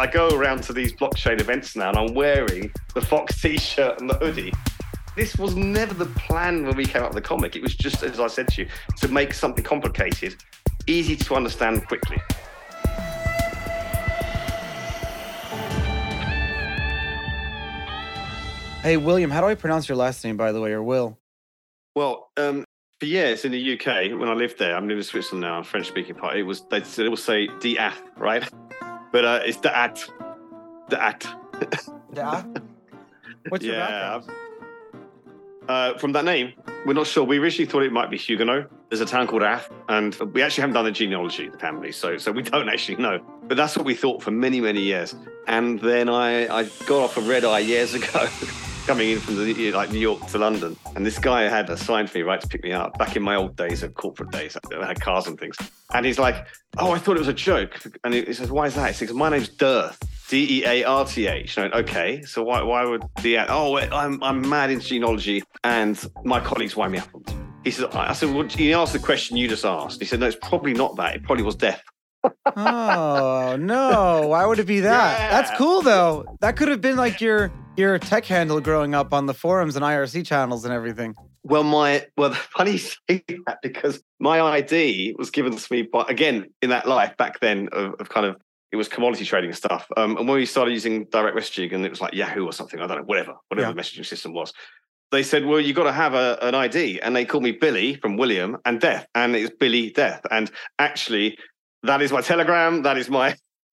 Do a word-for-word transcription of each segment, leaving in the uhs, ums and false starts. I go around to these blockchain events now and I'm wearing the Fox t-shirt and the hoodie. This was never the plan when we came up with the comic. It was just, as I said to you, to make something complicated, easy to understand quickly. Hey, William, how do I pronounce your last name, by the way, or Will? Well, um, for years in the U K, when I lived there, I'm living in Switzerland now, French-speaking part, it was, they still say D A T, right? But uh, it's D A T. D A T. D A T? What's your background? Yeah. Uh, from that name, we're not sure. We originally thought it might be Huguenot. There's a town called Ath, and we actually haven't done the genealogy of the family, so so we don't actually know. But that's what we thought for many, many years. And then I, I got off a red eye years ago, coming in from the, like New York to London, and this guy had a sign for me, right, to pick me up. Back in my old days of corporate days, I had cars and things. And he's like, "Oh, I thought it was a joke." And he says, "Why is that?" He says, "My name's Dearth. D E A R T H. You know, okay, so why why would the oh I'm I'm mad into genealogy and my colleagues wind me up." He said, I said, well, he asked the question you just asked. He said, "No, it's probably not that. It probably was death." Oh no! Why would it be that? Yeah. That's cool though. That could have been like your your tech handle growing up on the forums and I R C channels and everything. Well, my well, funny thing is that because my I D was given to me by again in that life back then of, of kind of. It was commodity trading stuff. Um, and when we started using direct messaging and it was like Yahoo or something, I don't know, whatever, whatever yeah. the messaging system was, they said, well, you got to have a, an I D. And they called me Billy from William and Death. And it's Billy Death. And actually, that is my Telegram. That is my,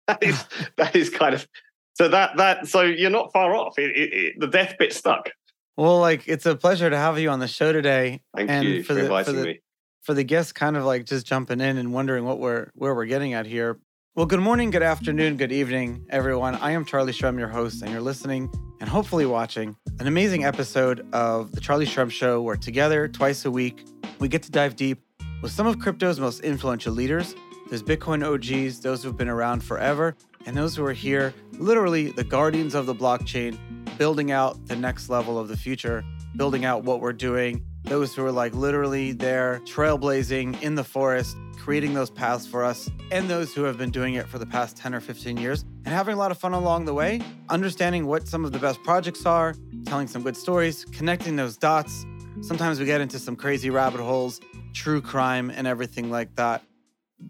that is, that is kind of, so that, that, so you're not far off. It, it, it, the death bit stuck. Well, like, it's a pleasure to have you on the show today. Thank and you for, for the, inviting for the, me. For the guests kind of like just jumping in and wondering what we're, where we're getting at here. Well, good morning, good afternoon, good evening, everyone. I am Charlie Shrem, your host, and you're listening and hopefully watching an amazing episode of The Charlie Shrem Show, where together, twice a week, we get to dive deep with some of crypto's most influential leaders. There's Bitcoin O Gs, those who've been around forever, and those who are here, literally the guardians of the blockchain, building out the next level of the future, building out what we're doing, those who are like literally there, trailblazing in the forest, creating those paths for us, and those who have been doing it for the past ten or fifteen years and having a lot of fun along the way, understanding what some of the best projects are, telling some good stories, connecting those dots. Sometimes we get into some crazy rabbit holes, true crime and everything like that.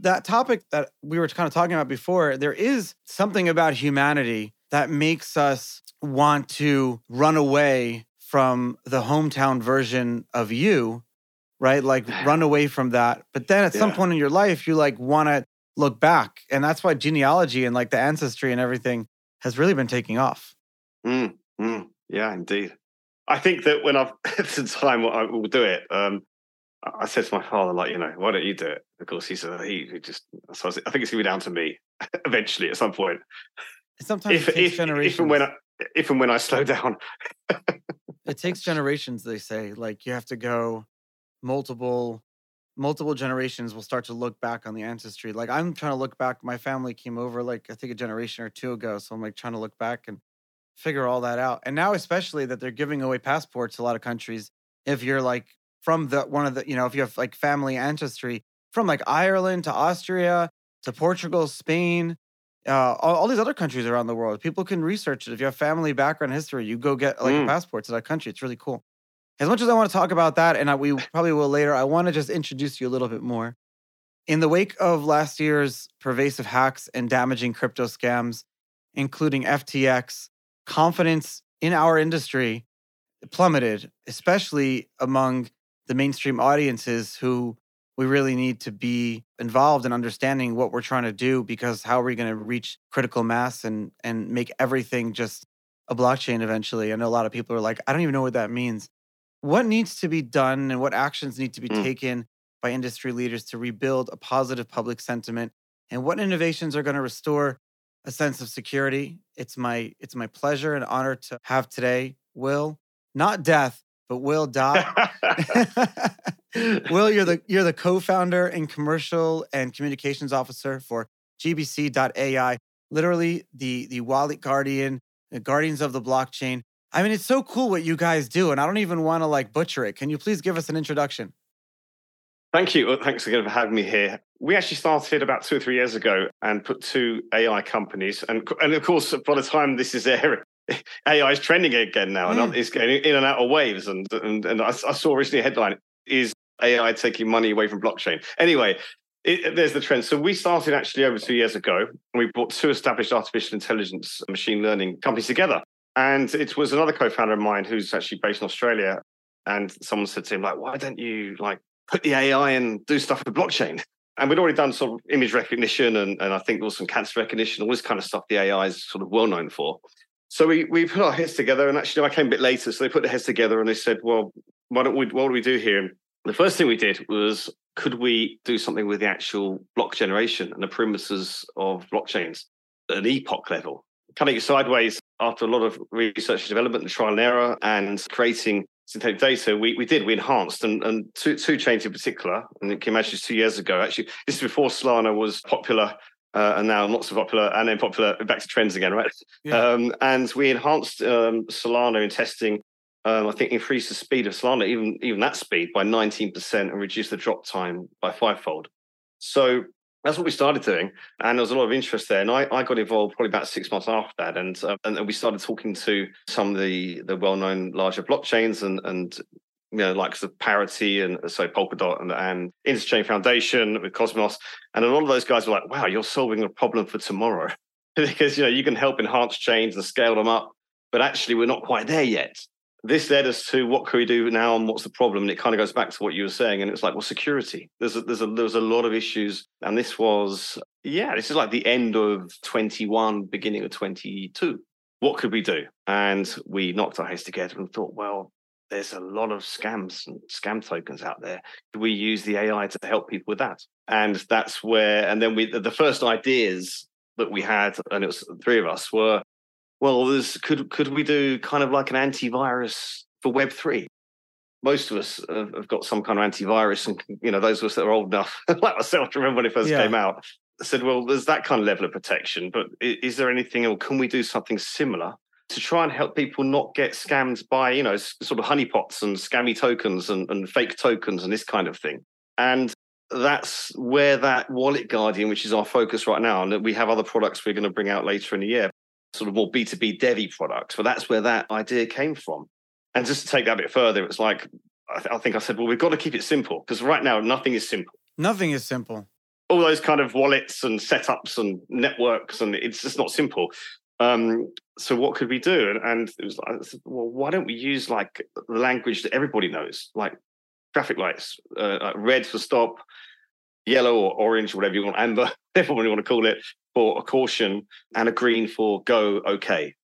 That topic that we were kind of talking about before, there is something about humanity that makes us want to run away from the hometown version of you, right? Like run away from that. But then at yeah. some point in your life, you like want to look back. And that's why genealogy and like the ancestry and everything has really been taking off. Mm, mm, yeah, indeed. I think that when I've, it's the time I will do it. Um, I said to my father, like, you know, why don't you do it? Of course, he said, he, he just, so I, was, I think it's going to be down to me eventually at some point. Sometimes if, it takes if, generations. If and when I, if and when I slow down. It takes generations, they say. Like you have to go multiple, multiple generations will start to look back on the ancestry. Like I'm trying to look back. My family came over like I think a generation or two ago. So I'm like trying to look back and figure all that out. And now especially that they're giving away passports to a lot of countries. If you're like from the one of the, you know, if you have like family ancestry from like Ireland to Austria to Portugal, Spain, Uh, all, all these other countries around the world. People can research it. If you have family background history, you go get like mm. a passport to that country. It's really cool. As much as I want to talk about that, and I, we probably will later, I want to just introduce you a little bit more. In the wake of last year's pervasive hacks and damaging crypto scams, including F T X, confidence in our industry plummeted, especially among the mainstream audiences who we really need to be involved in understanding what we're trying to do, because how are we going to reach critical mass and and make everything just a blockchain eventually? I know a lot of people are like, I don't even know what that means. What needs to be done and what actions need to be mm. taken by industry leaders to rebuild a positive public sentiment? And what innovations are going to restore a sense of security? It's my it's my pleasure and honor to have today, Will, not Death, but Will Dot. Will, you're the you're the co-founder and commercial and communications officer for G B C dot A I, literally the the Wallet Guardian, the guardians of the blockchain. I mean, it's so cool what you guys do, and I don't even want to like butcher it. Can you please give us an introduction? Thank you. Well, thanks again for having me here. We actually started about two or three years ago and put two A I companies. And, and of course, by the time this is airing, A I is trending again now, mm. and it's getting in and out of waves. And, and, and I, I saw recently a headline, is A I taking money away from blockchain? Anyway, it, there's the trend. So we started actually over two years ago, and we brought two established artificial intelligence and machine learning companies together. And it was another co-founder of mine who's actually based in Australia. And someone said to him, like, why don't you, like, put the A I and do stuff with blockchain? And we'd already done sort of image recognition and, and I think there was some cancer recognition, all this kind of stuff the A I is sort of well known for. So we we put our heads together, and actually I came a bit later, so they put their heads together and they said, well, why don't we, what do we do here? And the first thing we did was, could we do something with the actual block generation and the perimeters of blockchains at an epoch level? Cutting it sideways after a lot of research and development and trial and error and creating synthetic data, we, we did, we enhanced, and, and two, two chains in particular, and it came actually two years ago. Actually, this is before Solana was popular, uh, and now not so popular, and then popular, back to trends again, right? Yeah. Um, and we enhanced um, Solana in testing, um, I think increased the speed of Solana, even, even that speed, by nineteen percent and reduced the drop time by fivefold. So that's what we started doing, and there was a lot of interest there. And I, I got involved probably about six months after that, and uh, and we started talking to some of the, the well-known larger blockchains and, and you know, likes of Parity and so Polkadot and, and Interchain Foundation with Cosmos. And a lot of those guys were like, wow, you're solving a problem for tomorrow. Because, you know, you can help enhance chains and scale them up, but actually we're not quite there yet. This led us to what can we do now and what's the problem? And it kind of goes back to what you were saying. And it's like, well, security. There's a, there's a, there's a lot of issues. And this was, yeah, this is like the end of twenty-one, beginning of twenty-two. What could we do? And we knocked our heads together and thought, well, there's a lot of scams and scam tokens out there. Could we use the A I to help people with that? And that's where, and then we, the first ideas that we had, and it was three of us, were, well, there's, could could we do kind of like an antivirus for Web three? Most of us have, have got some kind of antivirus, and you know, those of us that are old enough, like myself, to remember when it first yeah. came out, I said, well, there's that kind of level of protection, but is there anything, or can we do something similar to try and help people not get scammed by, you know, sort of honeypots and scammy tokens and, and fake tokens and this kind of thing? And that's where that Wallet Guardian, which is our focus right now, and we have other products we're going to bring out later in the year, sort of more B two B Devi products. But that's where that idea came from. And just to take that a bit further, it's like, I, th- I think I said, well, we've got to keep it simple, because right now, nothing is simple. Nothing is simple. All those kind of wallets and setups and networks, and it's just not simple. Um, so what could we do? And, and it was like, well, why don't we use like the language that everybody knows, like traffic lights, uh, like red for stop, yellow or orange, whatever you want, amber, whatever you want to call it, for a caution, and a green for go, okay.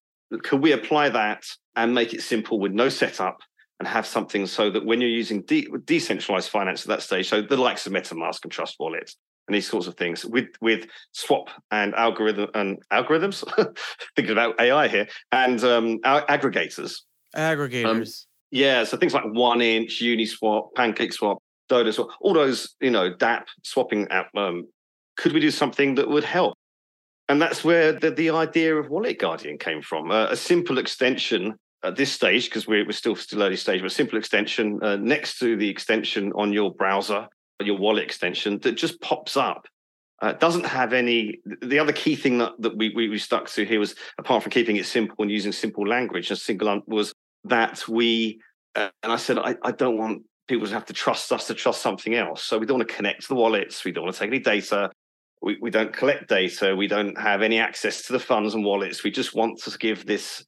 Could we apply that and make it simple with no setup and have something so that when you're using de- decentralized finance at that stage, so the likes of MetaMask and Trust Wallet and these sorts of things, with with swap and algorithm and algorithms, thinking about A I here, and um, our aggregators. Aggregators. Um, yeah, so things like One Inch, Uniswap, PancakeSwap, Dodo, swap, all those, you know, D App swapping app. Um, could we do something that would help? And that's where the, the idea of Wallet Guardian came from. Uh, a simple extension at this stage, because we're, we're still still early stage, but a simple extension uh, next to the extension on your browser, your wallet extension, that just pops up. Uh, doesn't have any... The other key thing that, that we, we we stuck to here was, apart from keeping it simple and using simple language, and single was that we... Uh, and I said, I, I don't want people to have to trust us to trust something else. So we don't want to connect to the wallets. We don't want to take any data. We, we don't collect data. We don't have any access to the funds and wallets. We just want to give this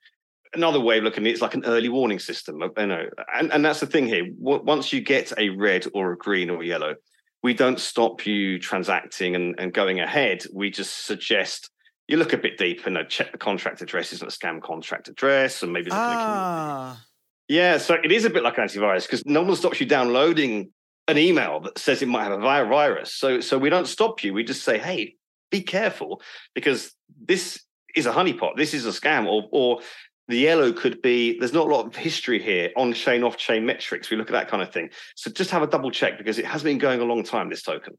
another way of looking at it. It's like an early warning system. You know, and, and that's the thing here. Once you get a red or a green or a yellow, we don't stop you transacting and, and going ahead. We just suggest you look a bit deeper and you know, check the contract address isn't a scam contract address, and maybe look ah. at the yeah. So it is a bit like an antivirus, because no one stops you downloading an email that says it might have a virus. So so we don't stop you. We just say, hey, be careful, because this is a honeypot. This is a scam. Or, or the yellow could be, there's not a lot of history here, on-chain, off-chain metrics. We look at that kind of thing. So just have a double check, because it has been going a long time, this token.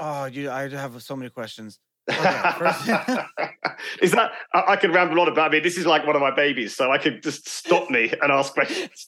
Oh, you, I have so many questions. Okay, first... is that, I, I could ramble on about it. This is like one of my babies, so I could just stop me and ask questions.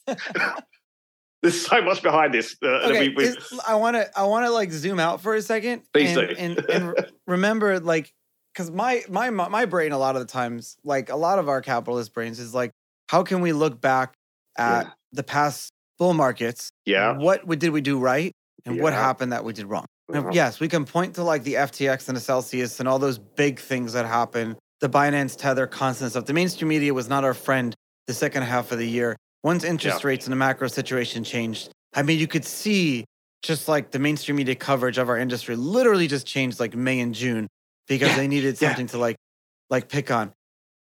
There's so much behind this. Uh, okay, we, we... Is, I want to I want to like zoom out for a second. Please and, do. and, and remember, like, because my my my brain a lot of the times, like a lot of our capitalist brains, is like, how can we look back at yeah. the past bull markets? Yeah. What we, did we do right, and yeah. what happened that we did wrong? Uh-huh. Yes, we can point to like the F T X and the Celsius and all those big things that happened. The Binance, Tether, constant stuff. The mainstream media was not our friend the second half of the year. Once interest yeah. rates and the macro situation changed, I mean, you could see just like the mainstream media coverage of our industry literally just changed like May and June because yeah. they needed something yeah. to like, like pick on.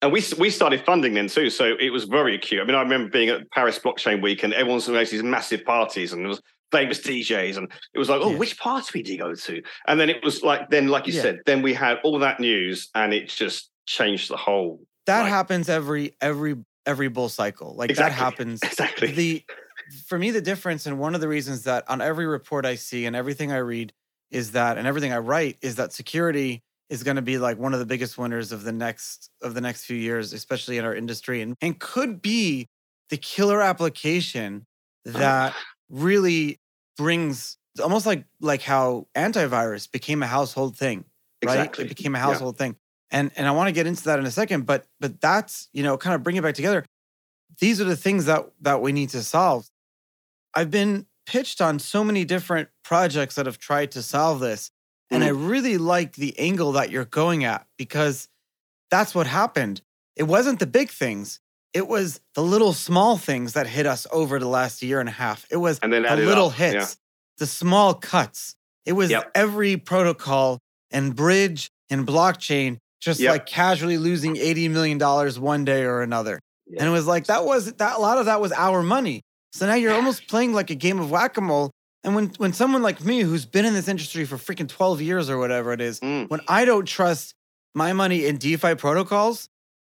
And we we started funding then too, so it was very acute. I mean, I remember being at Paris Blockchain Week and everyone's throwing these massive parties and there was famous D Js and it was like, oh, yeah. which party did you go to? And then it was like, then like you yeah. said, then we had all that news and it just changed the whole. That like, happens every every every bull cycle. Like exactly, that happens. Exactly. The for me, the difference and one of the reasons that on every report I see and everything I read is that, and everything I write is that security is going to be like one of the biggest winners of the next of the next few years, especially in our industry, and, and could be the killer application that oh. really brings almost like like how antivirus became a household thing, right? Exactly. It became a household yeah. thing, and and I want to get into that in a second, but but that's, you know, kind of bring it back together. These are the things that that we need to solve. I've been pitched on so many different projects that have tried to solve this. And I really like the angle that you're going at because that's what happened. It wasn't the big things. It was the little small things that hit us over the last year and a half. It was the little hits, yeah. the small cuts. It was yep. every protocol and bridge and blockchain just yep. like casually losing eighty million dollars one day or another. Yep. And it was like, that was that. a lot of that was our money. So now you're almost playing like a game of whack-a-mole. And when, when someone like me, who's been in this industry for freaking twelve years or whatever it is, mm. when I don't trust my money in DeFi protocols,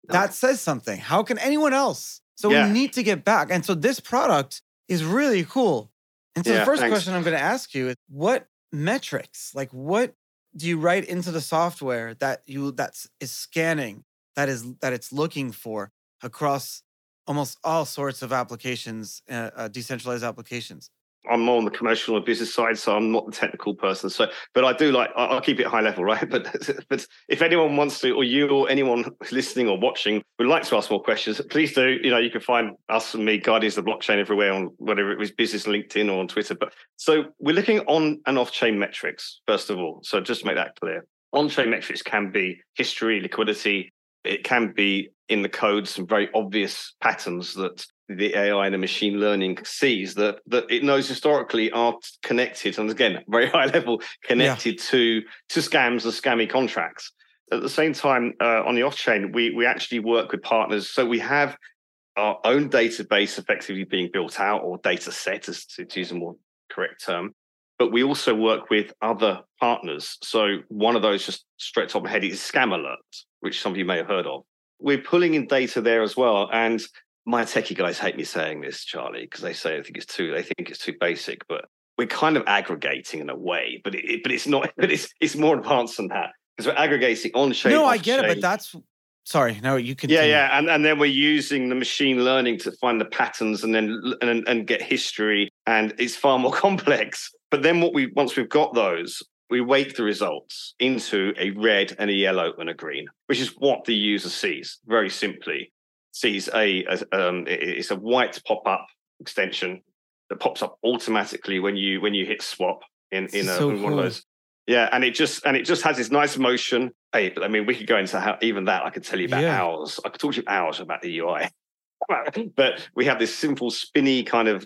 no. that says something. How can anyone else? So yeah. we need to get back. And so this product is really cool. And so yeah, the first thanks. question I'm going to ask you is, what metrics, like what do you write into the software that you that is scanning, that is that it's looking for across almost all sorts of applications, uh, uh, decentralized applications? I'm more on the commercial and business side, so I'm not the technical person. So, but I do like, I'll keep it high level, right? But but if anyone wants to, or you or anyone listening or watching would like to ask more questions, please do. You know, you can find us and me, Guardians of the Blockchain, everywhere on whatever it was, business, LinkedIn, or on Twitter. But so we're looking on and off chain metrics, first of all. So just to make that clear. On chain metrics can be history, liquidity. It can be in the code, some very obvious patterns that the A I and the machine learning sees that that it knows historically are connected, and again, very high level, connected yeah. to to scams and scammy contracts. At the same time, uh, on the off-chain, we we actually work with partners. So we have our own database effectively being built out, or data set, as to use a more correct term. But we also work with other partners. So one of those, just straight top of my head, is Scam Alert, which some of you may have heard of. We're pulling in data there as well, and my techie guys hate me saying this, Charlie, because they say I think it's too. They think it's too basic, but we're kind of aggregating in a way. But it, but it's not. But it's it's more advanced than that because we're aggregating on chain. No, I get it, but that's sorry. No, you can. Yeah, yeah, and and then we're using the machine learning to find the patterns and then and and get history, and it's far more complex. But then what we once we've got those, we weight the results into a red and a yellow and a green, which is what the user sees very simply. Sees a, a um, it's a white pop-up extension that pops up automatically when you when you hit swap in in, a, so in one cool. of those. Yeah, and it just and it just has this nice motion. Hey, I mean, we could go into how even that I could tell you about yeah. hours. I could talk to you hours about the U I. But we have this simple spinny kind of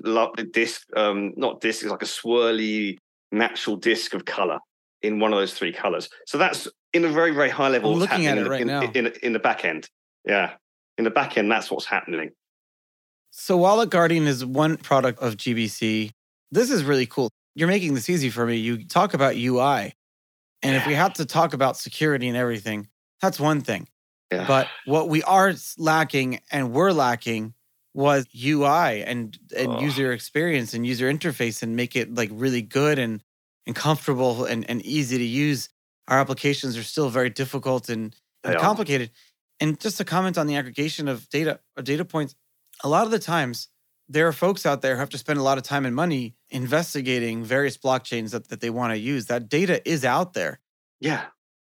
disc, um, not disc, it's like a swirly natural disc of color in one of those three colors. So that's in a very very high level. I'm looking at it right in, now in, in in the back end. Yeah. In the back end, that's what's happening. So Wallet Guardian is one product of G B C. This is really cool. You're making this easy for me. You talk about U I. And yeah. if we have to talk about security and everything, that's one thing. Yeah. But what we are lacking and were lacking was U I and, and oh. user experience and user interface and make it like really good and, and comfortable and, and easy to use. Our applications are still very difficult and, and complicated. And just to comment on the aggregation of data or data points, a lot of the times there are folks out there who have to spend a lot of time and money investigating various blockchains that, that they want to use. That data is out there. Yeah.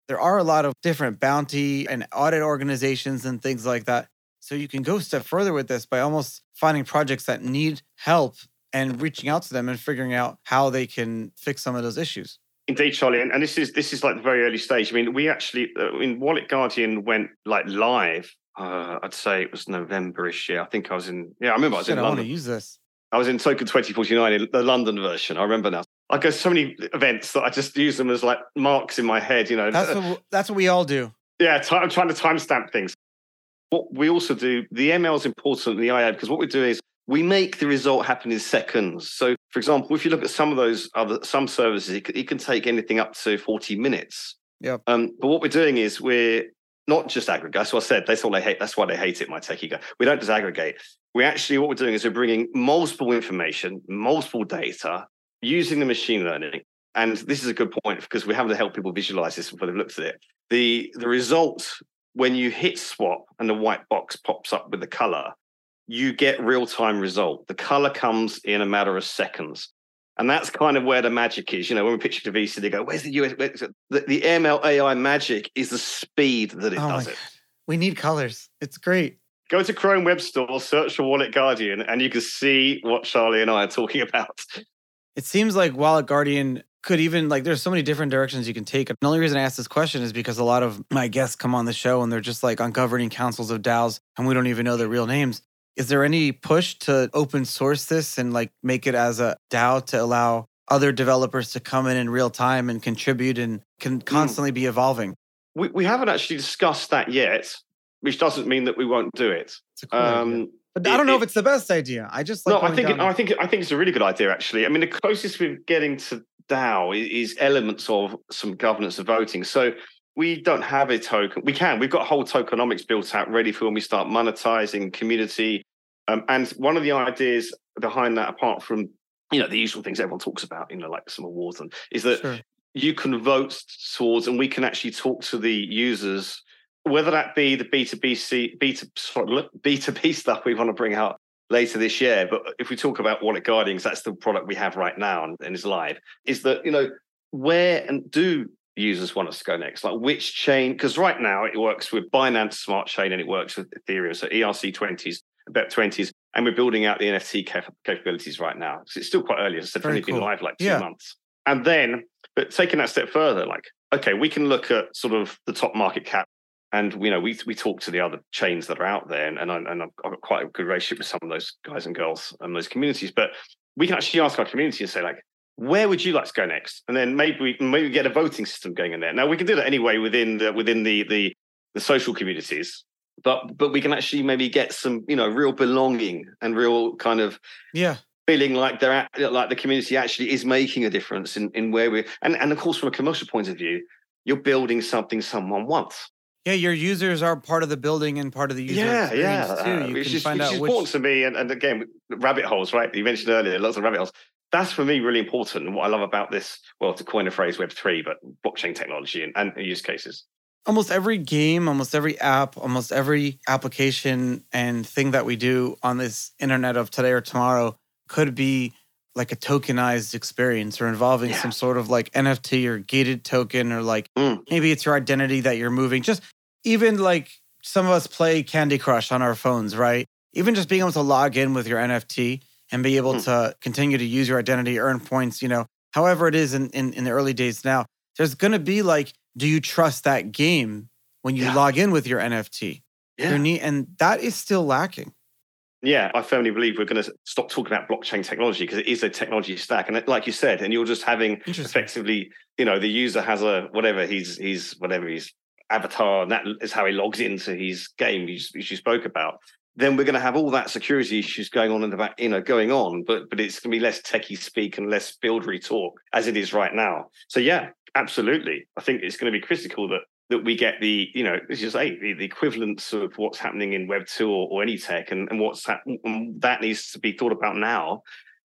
There are a lot of different bounty and audit organizations and things like that. So you can go a step further with this by almost finding projects that need help and reaching out to them and figuring out how they can fix some of those issues. Indeed, Charlie. And, and this is this is like the very early stage. I mean, we actually, I mean, Wallet Guardian went like live, uh, I'd say it was November-ish year. I think I was in, yeah, I remember I was Shit, in I London. I want to use this. I was in Token twenty forty-nine, in the London version. I remember now. I go to so many events that I just use them as like marks in my head, you know. That's what, that's what we all do. Yeah, t- I'm trying to timestamp things. What we also do, the M L is important in the I A, because what we do is we make the result happen in seconds. So, for example, if you look at some of those other, some services, it, it can take anything up to forty minutes. Yeah. Um, but what we're doing is we're not just aggregate. That's what I said. That's all they hate. That's why they hate it, my techie guy. We don't just aggregate. We actually, what we're doing is we're bringing multiple information, multiple data, using the machine learning. And this is a good point because we're having to help people visualize this before they've looked at it. The, the result, when you hit swap and the white box pops up with the color, you get real-time result. The color comes in a matter of seconds. And that's kind of where the magic is. You know, when we pitch to V C, they go, where's the U S? Where's the, the M L A I magic is the speed that it oh does it. We need colors. It's great. Go to Chrome Web Store, search for Wallet Guardian, and you can see what Charlie and I are talking about. It seems like Wallet Guardian could even, like, there's so many different directions you can take. And the only reason I asked this question is because a lot of my guests come on the show and they're just like on governing councils of DAOs, and we don't even know their real names. Is there any push to open source this and like make it as a DAO to allow other developers to come in in real time and contribute and can constantly mm. be evolving? We we haven't actually discussed that yet, which doesn't mean that we won't do it. It's a cool um, idea. But it, I don't know it, if it's the best idea. I just like no. I think it, I think I think it's a really good idea actually. I mean, the closest we're getting to DAO is, is elements of some governance of voting. So. We don't have a token. We can. We've got whole tokenomics built out ready for when we start monetizing community. Um, and one of the ideas behind that, apart from, you know, the usual things everyone talks about, you know, like some awards, and is that sure. you can vote towards, and we can actually talk to the users, whether that be the B two B, C, B two B stuff we want to bring out later this year. But if we talk about Wallet Guardians, that's the product we have right now and, and is live, is that, you know, where and do users want us to go next, like which chain, because right now it works with Binance Smart Chain and it works with Ethereum, so E R C twenties, B E P twenties, and we're building out the N F T cap- capabilities right now. So it's still quite early, as I said, it's only cool. been live like two yeah. months. And then, but taking that step further, like, okay, we can look at sort of the top market cap, and, you know, we we talk to the other chains that are out there, and, and, I, and I've got quite a good relationship with some of those guys and girls and those communities, but we can actually ask our community and say, like, where would you like to go next? And then maybe we maybe we get a voting system going in there. Now we can do that anyway within the within the the, the social communities, but but we can actually maybe get some, you know, real belonging and real kind of yeah feeling like they're at, like the community actually is making a difference in, in where we're and, and of course from a commercial point of view, you're building something someone wants. Yeah, your users are part of the building and part of the user yeah, experience yeah. too. You uh, can just, find out which is important to me. And, and again, rabbit holes, right? You mentioned earlier, lots of rabbit holes. That's for me really important, and what I love about this, well, to coin a phrase, Web three, but blockchain technology and, and use cases. Almost every game, almost every app, almost every application and thing that we do on this internet of today or tomorrow could be like a tokenized experience or involving yeah. some sort of like N F T or gated token, or like mm. maybe it's your identity that you're moving. Just even like some of us play Candy Crush on our phones, right? Even just being able to log in with your N F T and be able hmm. to continue to use your identity, earn points, you know, however it is in, in, in the early days now, there's going to be like, do you trust that game when you yeah. log in with your N F T? Yeah. Your knee, and that is still lacking. Yeah, I firmly believe we're going to stop talking about blockchain technology because it is a technology stack. And like you said, and you're just having effectively, you know, the user has a, whatever he's, he's whatever his avatar, and that is how he logs into his game you, you spoke about. Then we're going to have all that security issues going on in the back, you know, going on, but but it's going to be less techie speak and less buildery talk as it is right now. So yeah, absolutely. I think it's going to be critical that that we get the, you know, it's just hey, the, the equivalence of what's happening in Web two or, or any tech, and, and what's hap- and that needs to be thought about now,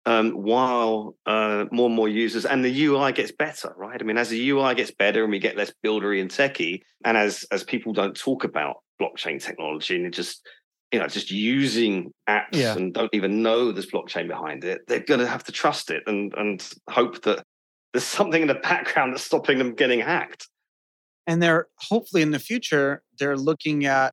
um, while uh, more and more users and the U I gets better, right? I mean, as the U I gets better and we get less buildery and techie, and as as people don't talk about blockchain technology and it just you know, just using apps yeah. and don't even know there's blockchain behind it, they're going to have to trust it and and hope that there's something in the background that's stopping them getting hacked. And they're hopefully in the future, they're looking at,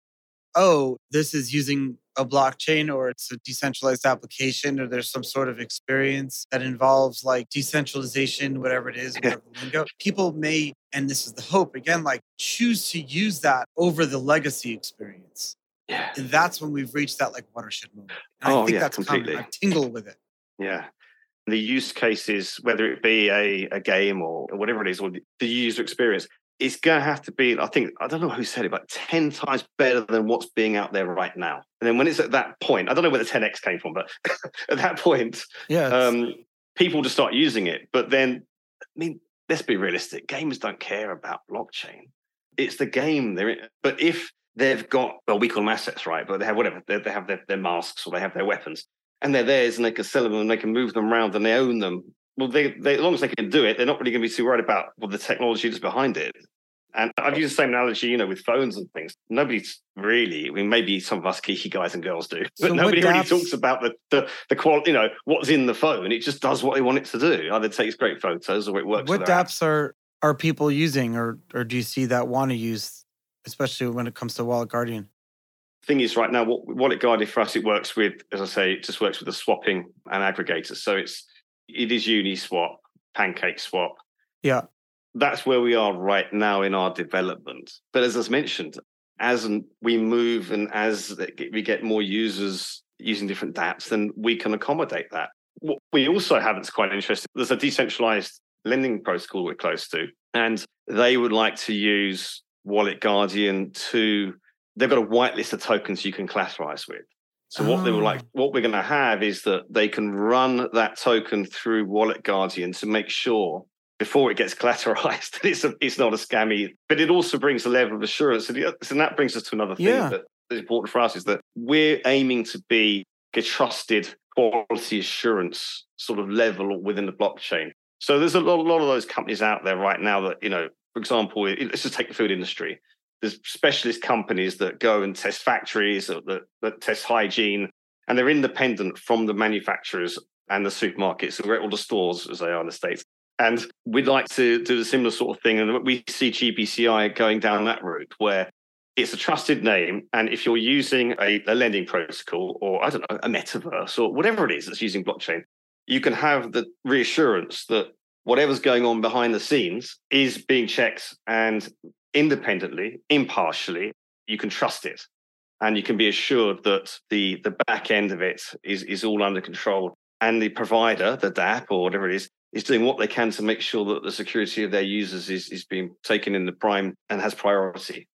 oh, this is using a blockchain or it's a decentralized application or there's some sort of experience that involves like decentralization, whatever it is. Whatever the lingo. People may, and this is the hope again, like choose to use that over the legacy experience. Yeah. And that's when we've reached that like watershed moment. And oh, I think yeah, that's completely. Common. I tingle with it. Yeah. The use cases, whether it be a, a game or whatever it is, or the user experience, it's going to have to be, I think, I don't know who said it, but ten times better than what's being out there right now. And then when it's at that point, I don't know where the ten X came from, but at that point, yeah, um, people just start using it. But then, I mean, let's be realistic. Gamers don't care about blockchain. It's the game they're in. But if they've got, well, we call them assets, right? But they have whatever, they, they have their, their masks or they have their weapons and they're theirs and they can sell them and they can move them around and they own them. Well, they, they, as long as they can do it, they're not really going to be too worried about well, the technology that's behind it. And I've used the same analogy, you know, with phones and things. Nobody's really, I mean, maybe some of us geeky guys and girls do, but so nobody really apps... talks about the, the, the quality, you know, what's in the phone. It just does what they want it to do. Either takes great photos or it works. What apps are, are people using or, or do you see that want to use, especially when it comes to Wallet Guardian? Thing is right now, what Wallet Guardian for us, it works with, as I say, it just works with the swapping and aggregators. So it's, It is Uniswap, PancakeSwap. Yeah. That's where we are right now in our development. But as I mentioned, as we move and as we get more users using different dApps, then we can accommodate that. What we also have that's quite interesting, there's a decentralized lending protocol we're close to, and they would like to use Wallet Guardian to, they've got a whitelist of tokens you can collateralize with. So what they were like, what we're going to have is that they can run that token through Wallet Guardian to make sure before it gets collateralized that it's a, it's not a scammy. But it also brings a level of assurance, and so that brings us to another thing yeah. that is important for us is that we're aiming to be a trusted quality assurance sort of level within the blockchain. So there's a lot, a lot of those companies out there right now that you know, for example, let's just take the food industry. There's specialist companies that go and test factories or that, that test hygiene, and they're independent from the manufacturers and the supermarkets or all the stores, as they are in the States. And we'd like to do a similar sort of thing. And we see G B C dot A I going down that route where it's a trusted name. And if you're using a, a lending protocol or, I don't know, a metaverse or whatever it is that's using blockchain, you can have the reassurance that whatever's going on behind the scenes is being checked and independently, impartially, you can trust it. And you can be assured that the, the back end of it is, is all under control. And the provider, the dApp or whatever it is, is doing what they can to make sure that the security of their users is, is being taken in the prime and has priority.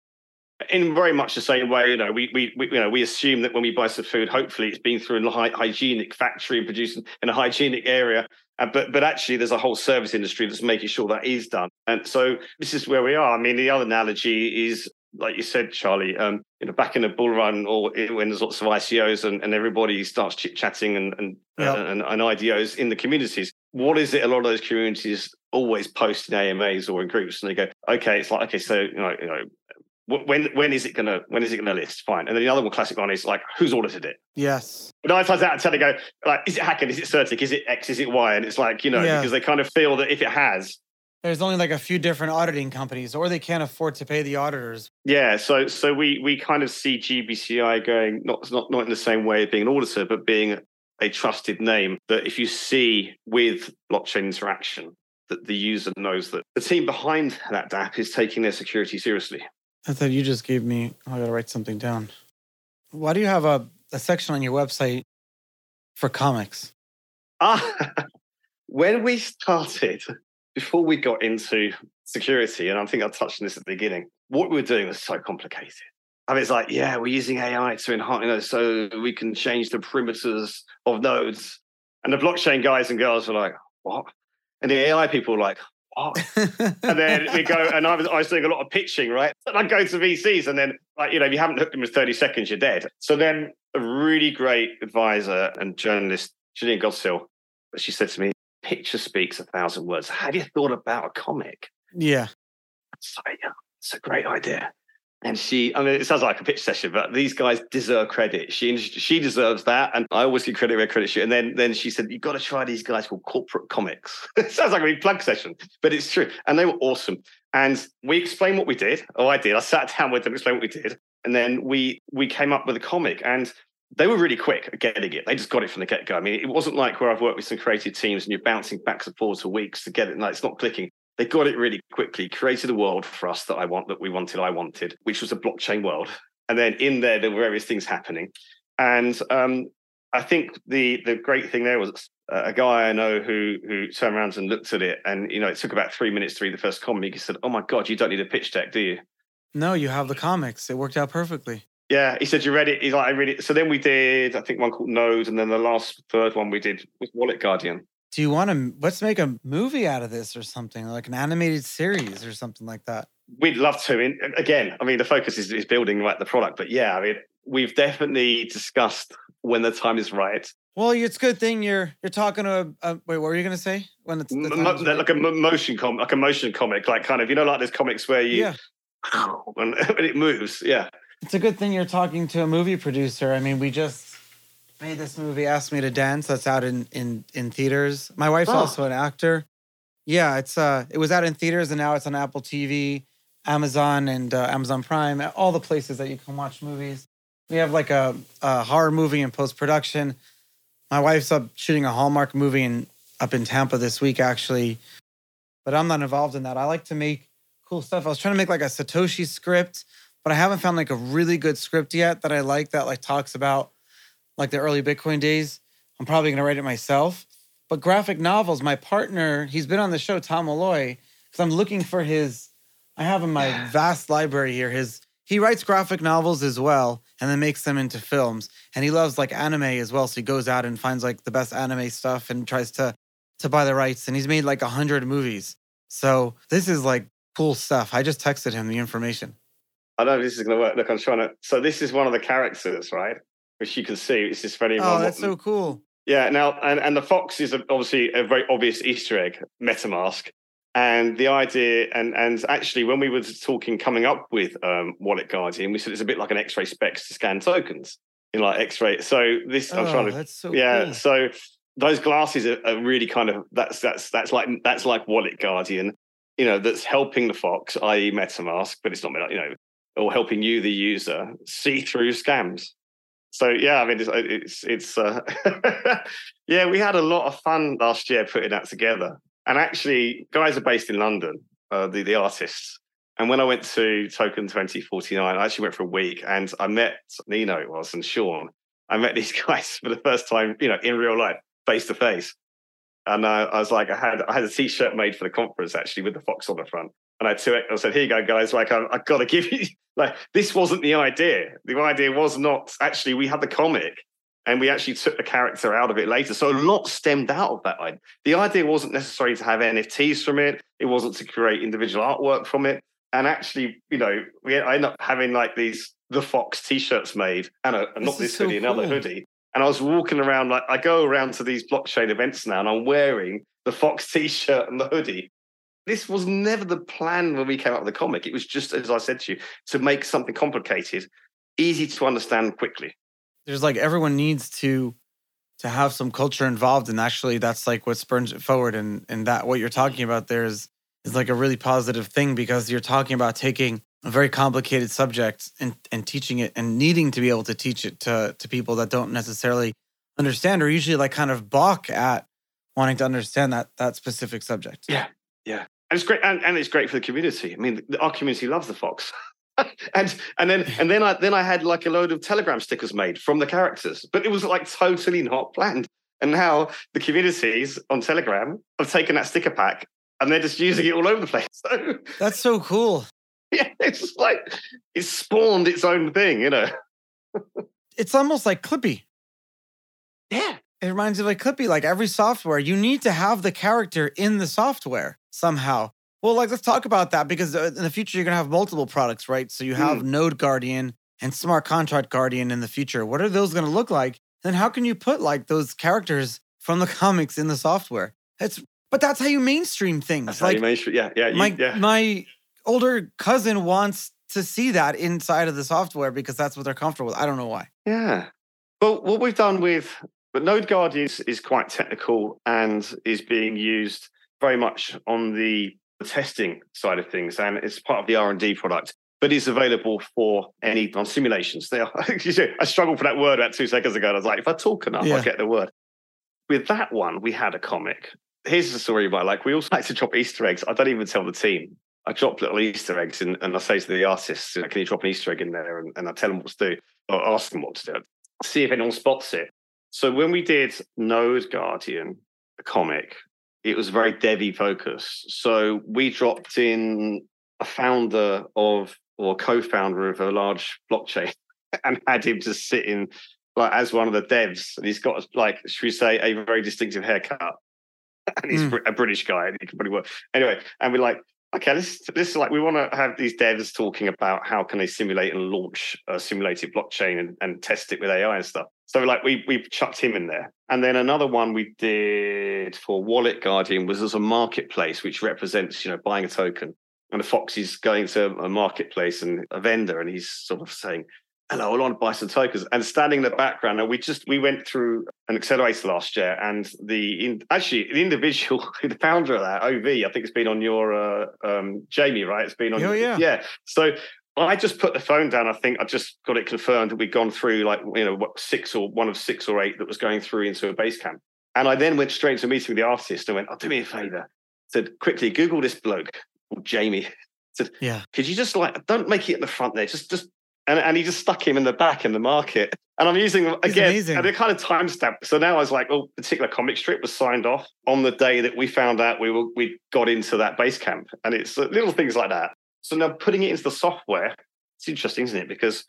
In very much the same way, you know, we we, we you know we assume that when we buy some food, hopefully it's been through a hy- hygienic factory and produced in a hygienic area. Uh, but but actually, there's a whole service industry that's making sure that is done. And so this is where we are. I mean, the other analogy is, like you said, Charlie, um, you know, back in a bull run or when there's lots of I C Os and, and everybody starts chit chatting and and, yep. and and I D Os in the communities. What is it? A lot of those communities always post in A M As or in groups, and they go, okay, it's like okay, so you know, you know. When when is it gonna when is it gonna list? Fine. And then the other one, classic one, is like who's audited it? Yes. But nine times out of ten, they go like, is it Hacken? Is it Certic? Is it X? Is it Y? And it's like you know yeah. because they kind of feel that if it has, there's only like a few different auditing companies, or they can't afford to pay the auditors. Yeah. So so we we kind of see G B C dot A I going not not not in the same way of being an auditor, but being a trusted name that if you see with blockchain interaction, that the user knows that the team behind that dApp is taking their security seriously. I thought you just gave me, oh, I got to write something down. Why do you have a, a section on your website for comics? Ah, when we started, before we got into security, and I think I touched on this at the beginning, what we were doing was so complicated. I mean, it's like, yeah, we're using A I to enhance, you know, so we can change the perimeters of nodes. And the blockchain guys and girls were like, what? And the A I people were like, oh. And then we go, and I was, I was doing a lot of pitching, right? And I go to V Cs, and then, like, you know, if you haven't hooked them in thirty seconds, you're dead. So then a really great advisor and journalist, Janine Godsill, she said to me, picture speaks a thousand words. Have you thought about a comic? Yeah. So, yeah, it's a great idea. And she, I mean, it sounds like a pitch session, but these guys deserve credit. She she deserves that. And I always give credit where credit's due. And then then she said, you've got to try these guys called Corporate Comics. It sounds like a big plug session, but it's true. And they were awesome. And we explained what we did. Oh, I did. I sat down with them, explained what we did. And then we we came up with a comic. And they were really quick at getting it. They just got it from the get-go. I mean, it wasn't like where I've worked with some creative teams and you're bouncing back and forth for weeks to get it. Like, it's not clicking. They got it really quickly, created a world for us that I want, that we wanted, I wanted, which was a blockchain world. And then in there, there were various things happening. And um, I think the the great thing there was a guy I know who who turned around and looked at it. And, you know, it took about three minutes to read the first comic. He said, oh, my God, you don't need a pitch deck, do you? No, you have the comics. It worked out perfectly. Yeah, he said, you read it? He's like, I read it. So then we did, I think, one called Node. And then the last third one we did was Wallet Guardian. Do you want to, let's make a movie out of this or something, like an animated series or something like that? We'd love to. And again, I mean, the focus is, is building like, the product. But yeah, I mean, we've definitely discussed when the time is right. Well, it's a good thing you're you're talking to a, a wait, what were you going to say? When it's the Mo- right? Like a motion comic, like a motion comic, like kind of, you know, like there's comics where you, yeah. and it moves. Yeah. It's a good thing you're talking to a movie producer. I mean, we just made this movie, Ask Me to Dance, that's out in in, in theaters. My wife's oh. also an actor. Yeah, it's uh, it was out in theaters, and now it's on Apple T V, Amazon, and uh, Amazon Prime, all the places that you can watch movies. We have like a, a horror movie in post-production. My wife's up shooting a Hallmark movie in, up in Tampa this week, actually. But I'm not involved in that. I like to make cool stuff. I was trying to make like a Satoshi script, but I haven't found like a really good script yet that I like that like talks about like the early Bitcoin days. I'm probably going to write it myself. But graphic novels, my partner, he's been on the show, Tom Malloy, because I'm looking for his, I have in my vast library here, his, he writes graphic novels as well and then makes them into films. And he loves like anime as well. So he goes out and finds like the best anime stuff and tries to, to buy the rights. And he's made like one hundred movies. So this is like cool stuff. I just texted him the information. I don't know if this is going to work. Look, I'm trying to, so this is one of the characters, right? Which you can see, it's just very... Oh, that's so cool. Yeah, now, and, and the fox is obviously a very obvious Easter egg, MetaMask. And the idea, and and actually when we were talking, coming up with um, Wallet Guardian, we said it's a bit like an X-ray specs to scan tokens, in like X-ray. So this, oh, I'm trying to... That's so yeah, cool. So those glasses are, are really kind of, that's that's that's like that's like Wallet Guardian, you know, that's helping the fox, that is. MetaMask, but it's not, you know, or helping you, the user, see through scams. So, yeah, I mean, it's, it's, it's uh, yeah, we had a lot of fun last year putting that together. And actually, guys are based in London, uh, the, the artists. And when I went to Token twenty forty-nine, I actually went for a week and I met Nino, it was, and Sean. I met these guys for the first time, you know, in real life, face to face. And I, I was like, I had I had a T-shirt made for the conference, actually, with the fox on the front. And I, took, I said, here you go, guys. Like, I, I got to give you, like, this wasn't the idea. The idea was not, actually, we had the comic and we actually took the character out of it later. So a lot stemmed out of that idea. The idea wasn't necessarily to have N F Ts from it. It wasn't to create individual artwork from it. And actually, you know, we I ended up having like these, the Fox T-shirts made and a, not this, this hoodie, so cool. Another hoodie. And I was walking around, like, I go around to these blockchain events now and I'm wearing the Fox T-shirt and the hoodie. This was never the plan when we came up with the comic. It was just, as I said to you, to make something complicated, easy to understand quickly. There's like everyone needs to to have some culture involved, and actually that's like what spurs it forward. And and that what you're talking about there is is like a really positive thing, because you're talking about taking a very complicated subject and, and teaching it and needing to be able to teach it to to people that don't necessarily understand or usually like kind of balk at wanting to understand that that specific subject. Yeah. Yeah. And it's great. And, and it's great for the community. I mean, our community loves the fox. and and then and then I then I had like a load of Telegram stickers made from the characters, but it was like totally not planned. And now the communities on Telegram have taken that sticker pack and they're just using it all over the place. So that's so cool. Yeah, it's just like it's spawned its own thing, you know. It's almost like Clippy. Yeah. It reminds me of like Clippy, like every software, you need to have the character in the software somehow. Well, like, let's talk about that, because in the future, you're going to have multiple products, right? So you have mm. Node Guardian and Smart Contract Guardian in the future. What are those going to look like? And how can you put like those characters from the comics in the software? It's, but that's how you mainstream things. That's like, how you mainstream, yeah, yeah, you, my, yeah. My older cousin wants to see that inside of the software because that's what they're comfortable with. I don't know why. Yeah. Well, what we've done with but Node Guardian is, is quite technical and is being used very much on the testing side of things, and it's part of the R and D product, but it's available for any on simulations. They are, I struggled for that word about two seconds ago, and I was like, if I talk enough, yeah. I'll get the word. With that one, we had a comic. Here's the story about, like, we also like to drop Easter eggs. I don't even tell the team. I drop little Easter eggs, and, and I say to the artists, you know, can you drop an Easter egg in there? And, and I tell them what to do, or ask them what to do, see if anyone spots it. So when we did Node Guardian, the comic, it was very Devi focused. So we dropped in a founder of, or co-founder of a large blockchain and had him just sit in like as one of the devs. And he's got, like, should we say, a very distinctive haircut. And he's mm. a British guy and he can probably work. Anyway, and we're like, okay, this, this is like, we want to have these devs talking about how can they simulate and launch a simulated blockchain and, and test it with A I and stuff. So like we we chucked him in there. And then another one we did for Wallet Guardian was as a marketplace, which represents, you know, buying a token. And the fox is going to a marketplace and a vendor, and he's sort of saying, hello, I want to buy some tokens. And standing in the background, and we just, we went through an accelerator last year, and the, in, actually, the individual, the founder of that, O V, I think it's been on your, uh, um, Jamie, right? It's been on, oh, yeah. yeah. So I just put the phone down. I think I just got it confirmed that we'd gone through like, you know, what, six or one of six or eight that was going through into a base camp. And I then went straight to a meeting with the artist and went, oh, do me a favor. Said, quickly, Google this bloke called Jamie. Said, yeah. Could you just like, don't make it at the front there. Just, just, and, and he just stuck him in the back in the market. And I'm using, again, and they're kind of timestamped. So now I was like, oh, particular comic strip was signed off on the day that we found out we were, we got into that base camp. And it's little things like that. So now putting it into the software, it's interesting, isn't it? Because,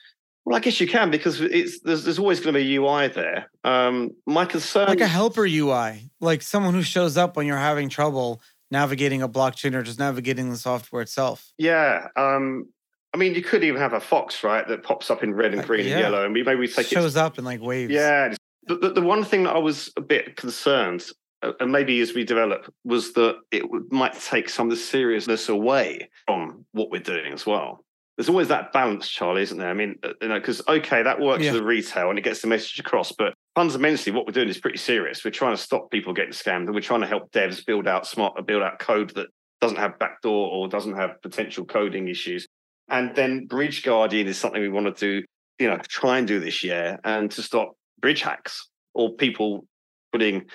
well, I guess you can, because it's there's, there's always going to be a U I there. Um, my concern... Like a helper U I, like someone who shows up when you're having trouble navigating a blockchain or just navigating the software itself. Yeah. Um, I mean, you could even have a fox, right, that pops up in red and green uh, yeah. and yellow, and we maybe we take shows it... Shows up in like waves. Yeah. The, the, the one thing that I was a bit concerned, and maybe as we develop, was that it might take some of the seriousness away from what we're doing as well. There's always that balance, Charlie, isn't there? I mean, you know, because, okay, that works yeah. for the retail and it gets the message across, but fundamentally what we're doing is pretty serious. We're trying to stop people getting scammed, and we're trying to help devs build out smart, build out code that doesn't have backdoor or doesn't have potential coding issues. And then Bridge Guardian is something we want to do, you know, try and do this year, and to stop bridge hacks or people putting...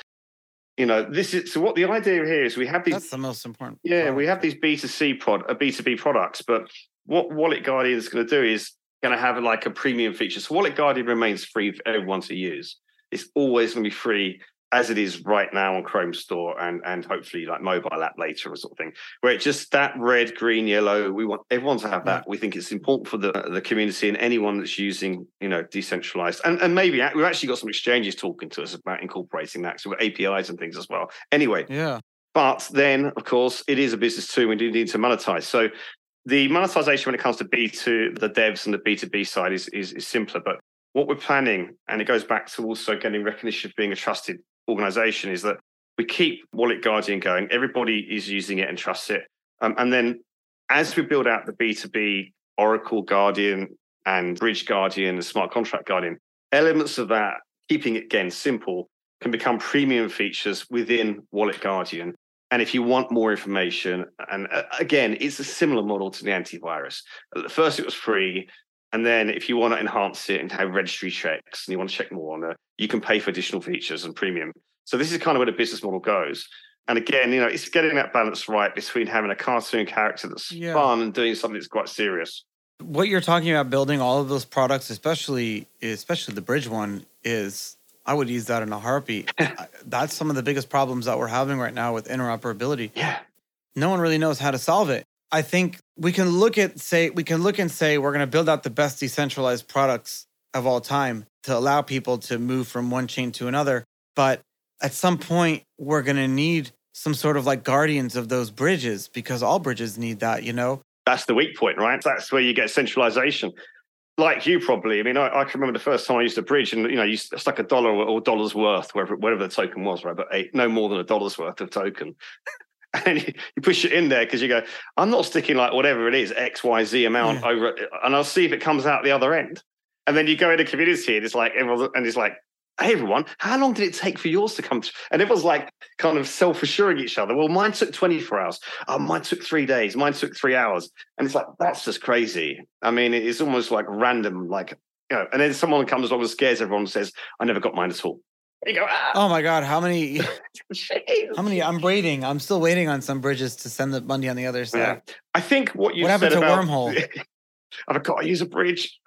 You know, this is so. What the idea here is, we have these. That's the most important. Yeah, product. We have these B two C prod, uh, B two B products. But what Wallet Guardian is going to do is going to have like a premium feature. So Wallet Guardian remains free for everyone to use. It's always going to be free as it is right now on Chrome Store and and hopefully like mobile app later or sort of thing. Where it's just that red, green, yellow. We want everyone to have that. Yeah. We think it's important for the the community and anyone that's using, you know, decentralized. And and maybe we've actually got some exchanges talking to us about incorporating that. So we've got A P Is and things as well. Anyway, yeah. But then of course it is a business too. We do need to monetize. So the monetization when it comes to B two, the devs and the B two B side is is, is simpler. But what we're planning, and it goes back to also getting recognition of being a trusted organization, is that we keep Wallet Guardian going. Everybody is using it and trusts it. Um, and then as we build out the B two B Oracle Guardian and Bridge Guardian and Smart Contract Guardian, elements of that, keeping it again simple, can become premium features within Wallet Guardian. And if you want more information, and uh, again, it's a similar model to the antivirus. At first, it was free. And then if you want to enhance it and have registry checks and you want to check more on it, you can pay for additional features and premium. So this is kind of where the business model goes. And again, you know, it's getting that balance right between having a cartoon character that's yeah. fun and doing something that's quite serious. What you're talking about, building all of those products, especially especially the Bridge one, is I would use that in a heartbeat. That's some of the biggest problems that we're having right now with interoperability. Yeah. No one really knows how to solve it. I think we can look at say we can look and say we're going to build out the best decentralized products of all time to allow people to move from one chain to another. But at some point, we're going to need some sort of like guardians of those bridges, because all bridges need that, you know? That's the weak point, right? That's where you get centralization. Like you probably, I mean, I, I can remember the first time I used a bridge, and, you know, you stuck a dollar or, or dollars worth, wherever, whatever the token was, right? But eight, no more than a dollar's worth of token. and you, you push it in there because you go, I'm not sticking like whatever it is, X, Y, Z amount yeah. over, and I'll see if it comes out the other end. And then you go into community and it's like, everyone, and it's like, hey, everyone, how long did it take for yours to come through? And it was like kind of self-assuring each other. Well, mine took twenty-four hours. Oh, mine took three days. Mine took three hours. And it's like, that's just crazy. I mean, it's almost like random, like, you know, and then someone comes along and scares everyone and says, I never got mine at all. You go, ah. Oh my God, how many, how many, I'm waiting. I'm still waiting on some bridges to send the money on the other side. Yeah. I think what you said about— What happened to Wormhole? I've got to use a bridge.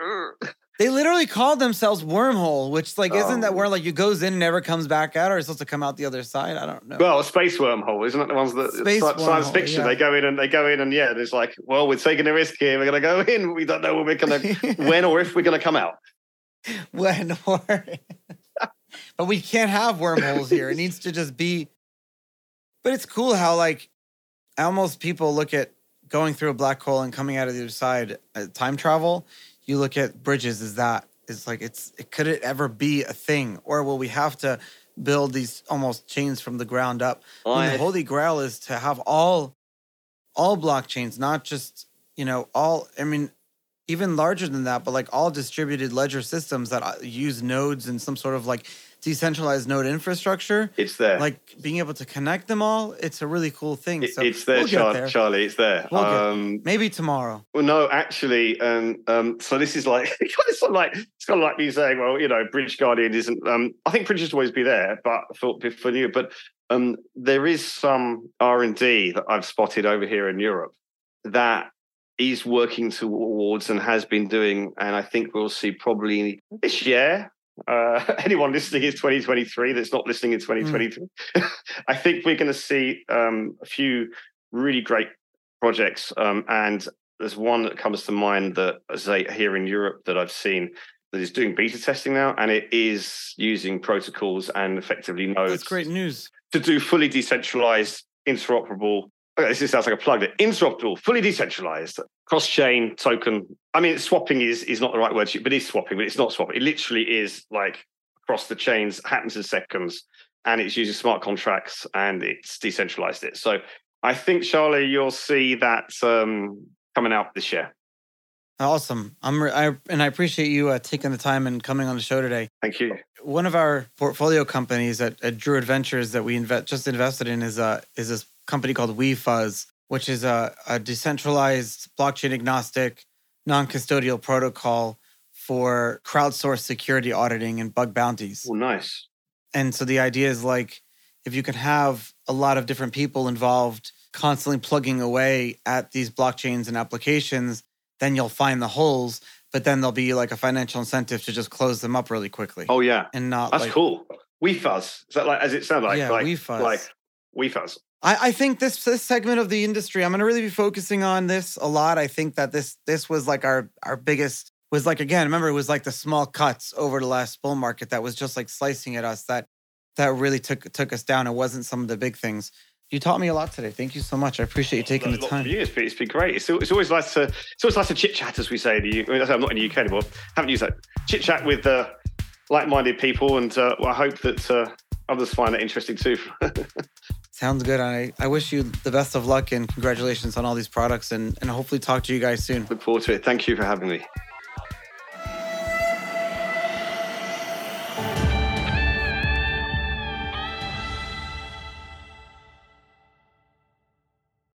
They literally called themselves Wormhole, which like, isn't oh. that where like you goes in and never comes back out, or it's supposed to come out the other side? I don't know. Well, a space wormhole, isn't it? The ones that space science wormhole, fiction, yeah. they go in and they go in and yeah, it's like, well, we're taking a risk here. We're going to go in. We don't know when we're going to, when or if we're going to come out. When or, but we can't have wormholes here. It needs to just be, but it's cool how like almost people look at going through a black hole and coming out of the other side, uh, time travel. You look at bridges as that. It's like, it's it, could it ever be a thing? Or will we have to build these almost chains from the ground up? Oh, I mean, the holy grail is to have all all blockchains, not just, you know, all, I mean, even larger than that, but like all distributed ledger systems that use nodes and some sort of like decentralized node infrastructure. It's there. Like being able to connect them all, it's a really cool thing. So it's there, we'll Char- there, Charlie. It's there. We'll um, maybe tomorrow. Well, no, actually. Um, um, so this is like it's kind of like it's kind of like me saying, well, you know, Bridge Guardian isn't. Um, I think Bridge should always be there, but for for you, but um, there is some R and D that I've spotted over here in Europe that is working towards and has been doing, and I think we'll see probably this year. Uh, anyone listening is twenty twenty-three that's not listening in twenty twenty-three. Mm. I think we're going to see um, a few really great projects. Um, and there's one that comes to mind that is here in Europe that I've seen that is doing beta testing now. And it is using protocols and effectively nodes. That's great news. To do fully decentralized, interoperable. Okay, this sounds like a plug there. Interoperable, fully decentralized, cross-chain token. I mean, swapping is is not the right word, to you, but it's swapping, but it's not swapping. It literally is like across the chains, happens in seconds, and it's using smart contracts and it's decentralized it. So I think, Charlie, you'll see that um, coming out this year. Awesome. I'm re- I, and I appreciate you uh, taking the time and coming on the show today. Thank you. One of our portfolio companies at, at Druid Ventures that we invest, just invested in is uh, is this company called WeFuzz, which is a, a decentralized, blockchain agnostic, non-custodial protocol for crowdsourced security auditing and bug bounties. Oh, nice. And so the idea is like, if you can have a lot of different people involved constantly plugging away at these blockchains and applications, then you'll find the holes, but then there'll be like a financial incentive to just close them up really quickly. Oh, yeah. And not That's like, cool. WeFuzz. Is that like, as it sounds like? Yeah, like, WeFuzz. Like, WeFuzz. I, I think this this segment of the industry, I'm going to really be focusing on this a lot. I think that this this was like our, our biggest, was like, again, remember, it was like the small cuts over the last bull market that was just like slicing at us that that really took took us down. It wasn't some of the big things. You taught me a lot today. Thank you so much. I appreciate you taking the time. You. It's, been, it's been great. It's, it's always nice to it's always nice to chit-chat, as we say in the U K. I mean, I'm not in the U K anymore. Haven't used that. Chit-chat with uh, like-minded people, and uh, well, I hope that uh, others find that interesting too. Sounds good. I, I wish you the best of luck and congratulations on all these products, and, and hopefully talk to you guys soon. Look forward to it. Thank you for having me.